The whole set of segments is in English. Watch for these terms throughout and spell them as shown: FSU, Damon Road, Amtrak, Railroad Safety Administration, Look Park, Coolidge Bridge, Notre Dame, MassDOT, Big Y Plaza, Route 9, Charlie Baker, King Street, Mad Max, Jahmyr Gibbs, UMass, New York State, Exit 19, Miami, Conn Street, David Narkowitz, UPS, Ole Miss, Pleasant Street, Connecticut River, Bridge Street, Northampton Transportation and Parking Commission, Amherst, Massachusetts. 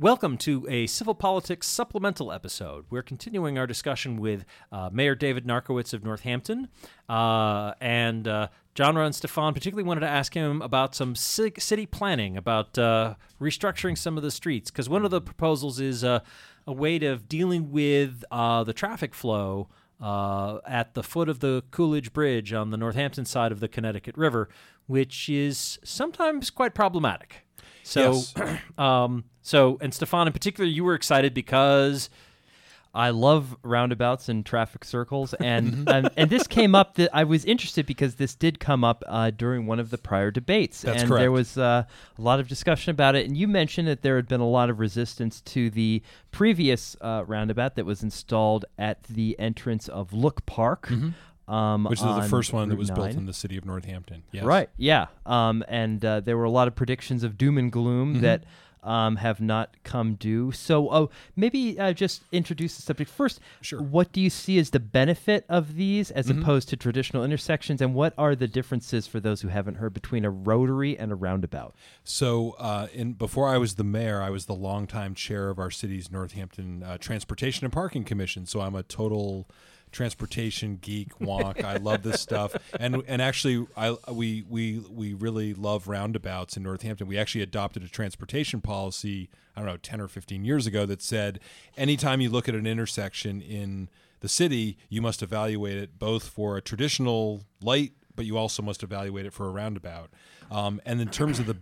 Welcome to a Civil Politics supplemental episode. We're continuing our discussion with Mayor David Narkowitz of Northampton, and John and Stefan particularly wanted to ask him about some city planning, about restructuring some of the streets, because one of the proposals is a way of dealing with the traffic flow at the foot of the Coolidge Bridge on the Northampton side of the Connecticut River, which is sometimes quite problematic. So, yes. And Stefan in particular, you were excited because I love roundabouts and traffic circles, and and this came up. I was interested because this did come up during one of the prior debates. That's correct. There was a lot of discussion about it, and you mentioned that there had been a lot of resistance to the previous roundabout that was installed at the entrance of Look Park. Mm-hmm. Which is the first one that was built in the city of Northampton. Yes. Right, yeah. And there were a lot of predictions of doom and gloom that have not come due. So maybe just introduce the subject first. Sure. What do you see as the benefit of these as opposed to traditional intersections, and what are the differences for those who haven't heard between a rotary and a roundabout? So before I was the mayor, I was the longtime chair of our city's Northampton Transportation and Parking Commission, so I'm a total transportation geek wonk. I love this stuff, and actually, we really love roundabouts in Northampton. We actually adopted a transportation policy, I don't know, 10 or 15 years ago, that said anytime you look at an intersection in the city, you must evaluate it both for a traditional light, but you also must evaluate it for a roundabout. And in terms of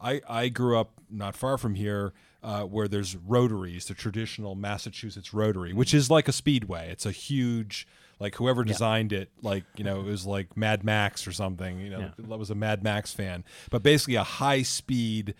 I grew up not far from here. Where there's rotaries, the traditional Massachusetts rotary, which is like a speedway. It's a huge, like whoever designed it, like, you know, it was like Mad Max or something, you know, I was a Mad Max fan, but basically a high speed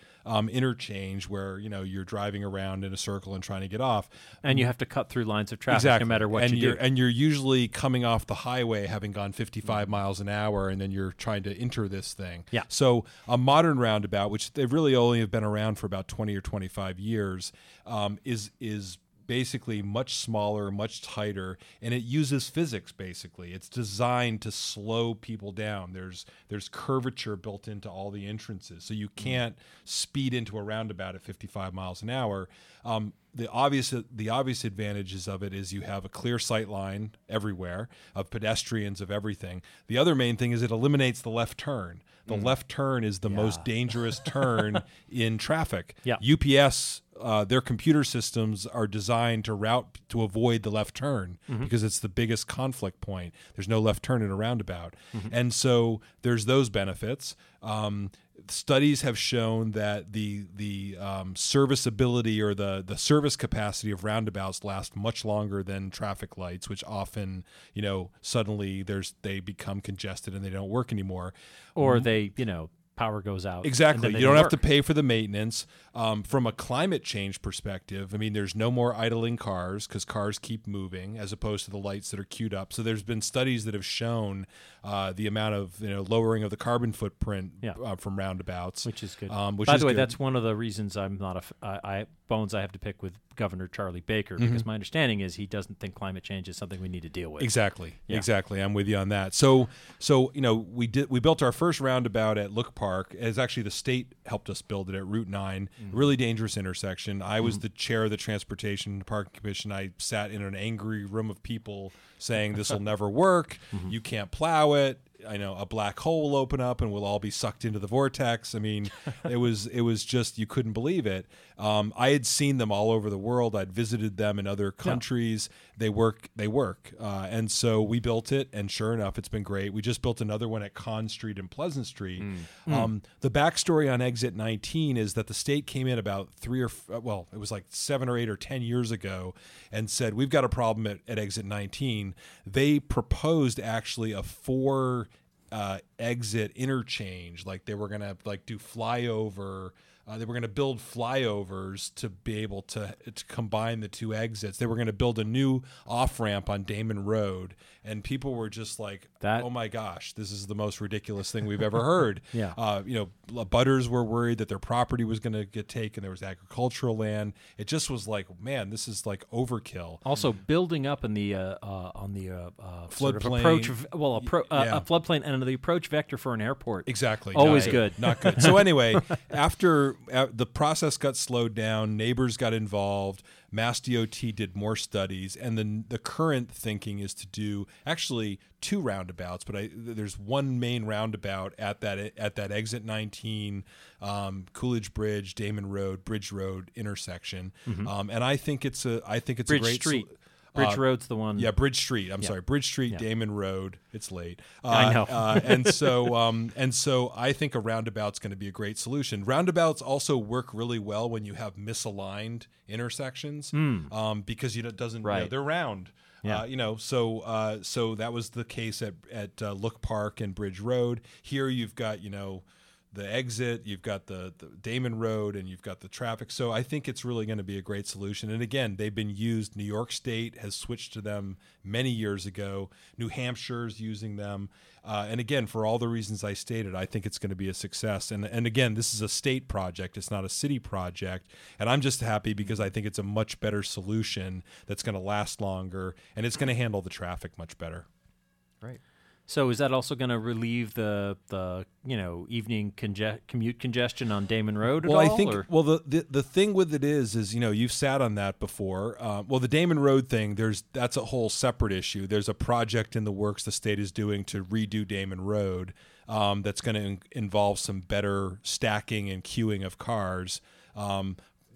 interchange where, you know, you're driving around in a circle and trying to get off. And you have to cut through lines of traffic no matter what do. And you're usually coming off the highway having gone 55 miles an hour, and then you're trying to enter this thing. Yeah. So a modern roundabout, which they really only have been around for about 20 or 25 years, is basically much smaller, much tighter, and it uses physics. Basically, it's designed to slow people down. There's curvature built into all the entrances, so you can't speed into a roundabout at 55 miles an hour. The obvious advantages of it is you have a clear sight line everywhere of pedestrians, of everything. The other main thing is it eliminates the left turn. The left turn is the most dangerous turn in traffic. Yeah. UPS, their computer systems are designed to route to avoid the left turn because it's the biggest conflict point. There's no left turn in a roundabout. And so there's those benefits. Studies have shown that the serviceability or the service capacity of roundabouts lasts much longer than traffic lights, which often, you know, suddenly they become congested and they don't work anymore. Or they, you know, power goes out. Exactly. You don't have to pay for the maintenance. From a climate change perspective, I mean, there's no more idling cars because cars keep moving as opposed to the lights that are queued up. So there's been studies that have shown the amount of, you know, lowering of the carbon footprint from roundabouts. Which is good. By the way, that's one of the reasons I'm not I have to pick with Governor Charlie Baker, because my understanding is he doesn't think climate change is something we need to deal with. Exactly. I'm with you on that. So you know, we built our first roundabout at Look Park. As actually the state helped us build it at Route 9, really dangerous intersection. I was the chair of the Transportation and Parking Commission. I sat in an angry room of people saying this will never work. You can't plow it. I know a black hole will open up and we'll all be sucked into the vortex. I mean, it was just, you couldn't believe it. I had seen them all over the world. I'd visited them in other countries. Yeah. They work. And so we built it, and sure enough, it's been great. We just built another one at Conn Street and Pleasant Street. The backstory on Exit 19 is that the state came in about 7 or 8 or 10 years ago and said, we've got a problem at Exit 19. They proposed actually a 4 exit interchange, like they were going to like do flyover. They were going to build flyovers to be able to combine the two exits. They were going to build a new off-ramp on Damon Road, and people were just like, oh my gosh, this is the most ridiculous thing we've ever heard. You know, butters were worried that their property was going to get taken. There was agricultural land. It just was like, man, this is like overkill. Also, building up in the on the floodplain, a floodplain and the approach vector for an airport. Exactly. Always not good. So anyway, after the process got slowed down. Neighbors got involved. MassDOT did more studies, and then the current thinking is to do actually two roundabouts. But there's one main roundabout at that Exit 19, Coolidge Bridge, Damon Road, Bridge Road intersection. Mm-hmm. And I think it's Bridge a great Street. Bridge Road's the one. Yeah, Bridge Street. I'm sorry, Bridge Street, yeah. Damon Road. It's late. I know. and so I think a roundabout's going to be a great solution. Roundabouts also work really well when you have misaligned intersections because it doesn't. Right. They're round. Yeah. So that was the case at Look Park and Bridge Road. Here you've got the exit, you've got the Damon Road, and you've got the traffic. So I think it's really going to be a great solution. And again, they've been used. New York State has switched to them many years ago. New Hampshire's using them. And again, for all the reasons I stated, I think it's going to be a success. And again, this is a state project. It's not a city project. And I'm just happy because I think it's a much better solution that's going to last longer, and it's going to handle the traffic much better. Right. So is that also going to relieve the evening commute congestion on Damon Road at all? Well, I think the thing with it is you've sat on that before. The Damon Road thing, that's a whole separate issue. There's a project in the works the state is doing to redo Damon Road that's going to involve some better stacking and queuing of cars.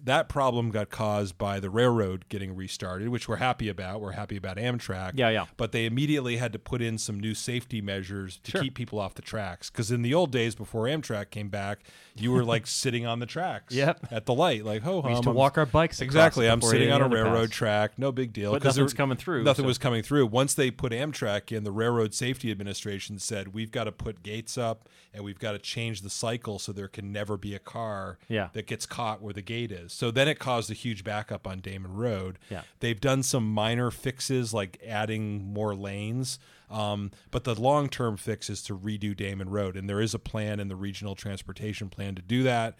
That problem got caused by the railroad getting restarted, which we're happy about. We're happy about Amtrak. Yeah. But they immediately had to put in some new safety measures to keep people off the tracks. Because in the old days, before Amtrak came back, you were like sitting on the tracks at the light, like ho hum. We used to walk our bikes. Exactly. I'm sitting on a railroad track. No big deal. But nothing's coming through. Nothing was coming through. Once they put Amtrak in, the Railroad Safety Administration said, we've got to put gates up and we've got to change the cycle so there can never be a car that gets caught where the gate is. So then it caused a huge backup on Damon Road. Yeah. They've done some minor fixes like adding more lanes, but the long-term fix is to redo Damon Road. And there is a plan in the regional transportation plan to do that.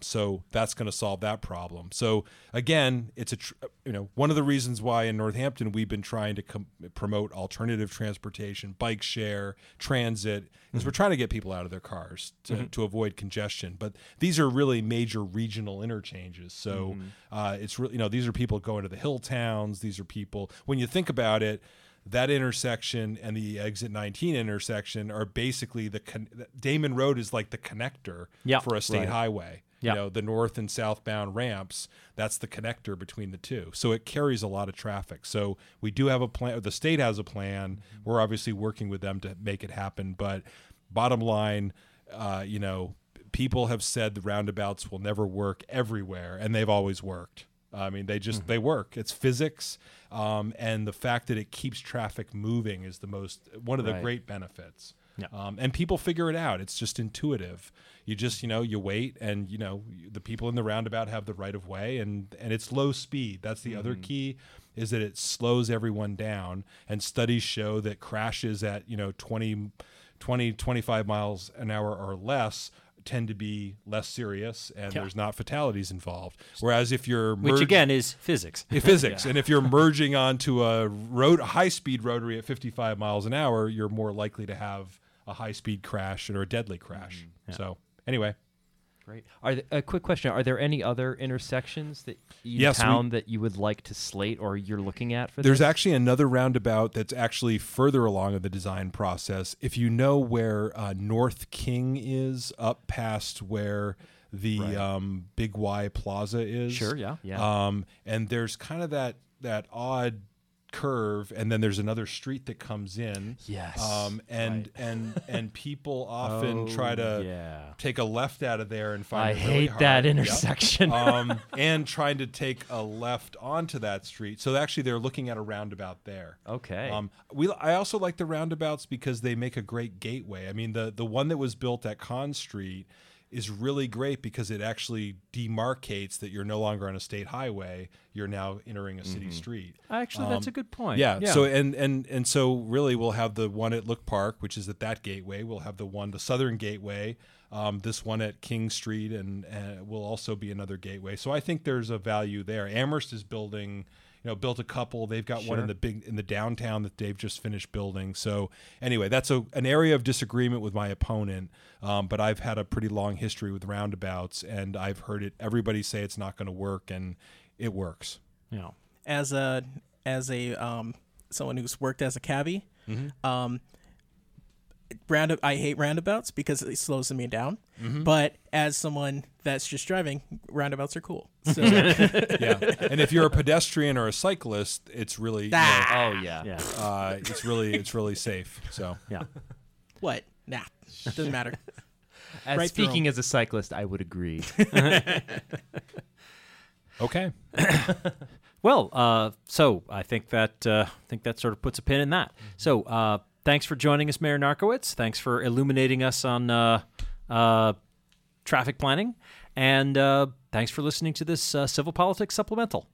So that's going to solve that problem. So again, it's one of the reasons why in Northampton we've been trying to promote alternative transportation, bike share, transit, is we're trying to get people out of their cars to avoid congestion. But these are really major regional interchanges. So it's really these are people going to the hill towns. These are people, when you think about it, that intersection and the Exit 19 intersection are basically Damon Road is like the connector for a state highway. Yep. The north and southbound ramps, that's the connector between the two. So it carries a lot of traffic. So we do have a plan. The state has a plan. We're obviously working with them to make it happen. But bottom line, people have said the roundabouts will never work everywhere, and they've always worked. I mean, they work. It's physics, and the fact that it keeps traffic moving is one of the great benefits. Yeah. And people figure it out. It's just intuitive. You just you wait, and the people in the roundabout have the right of way, and it's low speed. That's the other key, is that it slows everyone down. And studies show that crashes at 25 miles an hour or less tend to be less serious, and there's not fatalities involved. Whereas if you're... which again is physics. Physics. Yeah. And if you're merging onto a high-speed rotary at 55 miles an hour, you're more likely to have a high-speed crash or a deadly crash. Yeah. So anyway... Great. A quick question. Are there any other intersections that that you would like to slate or you're looking at for this? There's actually another roundabout that's actually further along in the design process. If you know where North King is, up past where the Big Y Plaza is. Sure, yeah. And there's kind of that odd curve, and then there's another street that comes in. Yes. And people often try to take a left out of there and find it really hard. I hate that intersection. Yep. And trying to take a left onto that street. So actually they're looking at a roundabout there. Okay. I also like the roundabouts because they make a great gateway. I mean, the one that was built at Conn Street is really great because it actually demarcates that you're no longer on a state highway, you're now entering a city street. Actually, that's a good point. Yeah. So and so really we'll have the one at Look Park, which is at that gateway. We'll have the southern gateway, this one at King Street, and will also be another gateway. So I think there's a value there. Amherst is building built a couple. They've got one in the downtown that they've just finished building. So anyway, that's an area of disagreement with my opponent. But I've had a pretty long history with roundabouts, and I've heard everybody say it's not going to work, and it works. Yeah. As someone who's worked as a cabbie, mm-hmm. I hate roundabouts because it slows me down. Mm-hmm. But as someone that's just driving, roundabouts are cool. So. Yeah, and if you're a pedestrian or a cyclist, it's really it's really safe. So yeah, what? Nah, doesn't matter. Speaking as a cyclist, I would agree. Okay. Well, so I think that sort of puts a pin in that. So. Thanks for joining us, Mayor Narkowitz. Thanks for illuminating us on traffic planning. And thanks for listening to this Civil Politics Supplemental.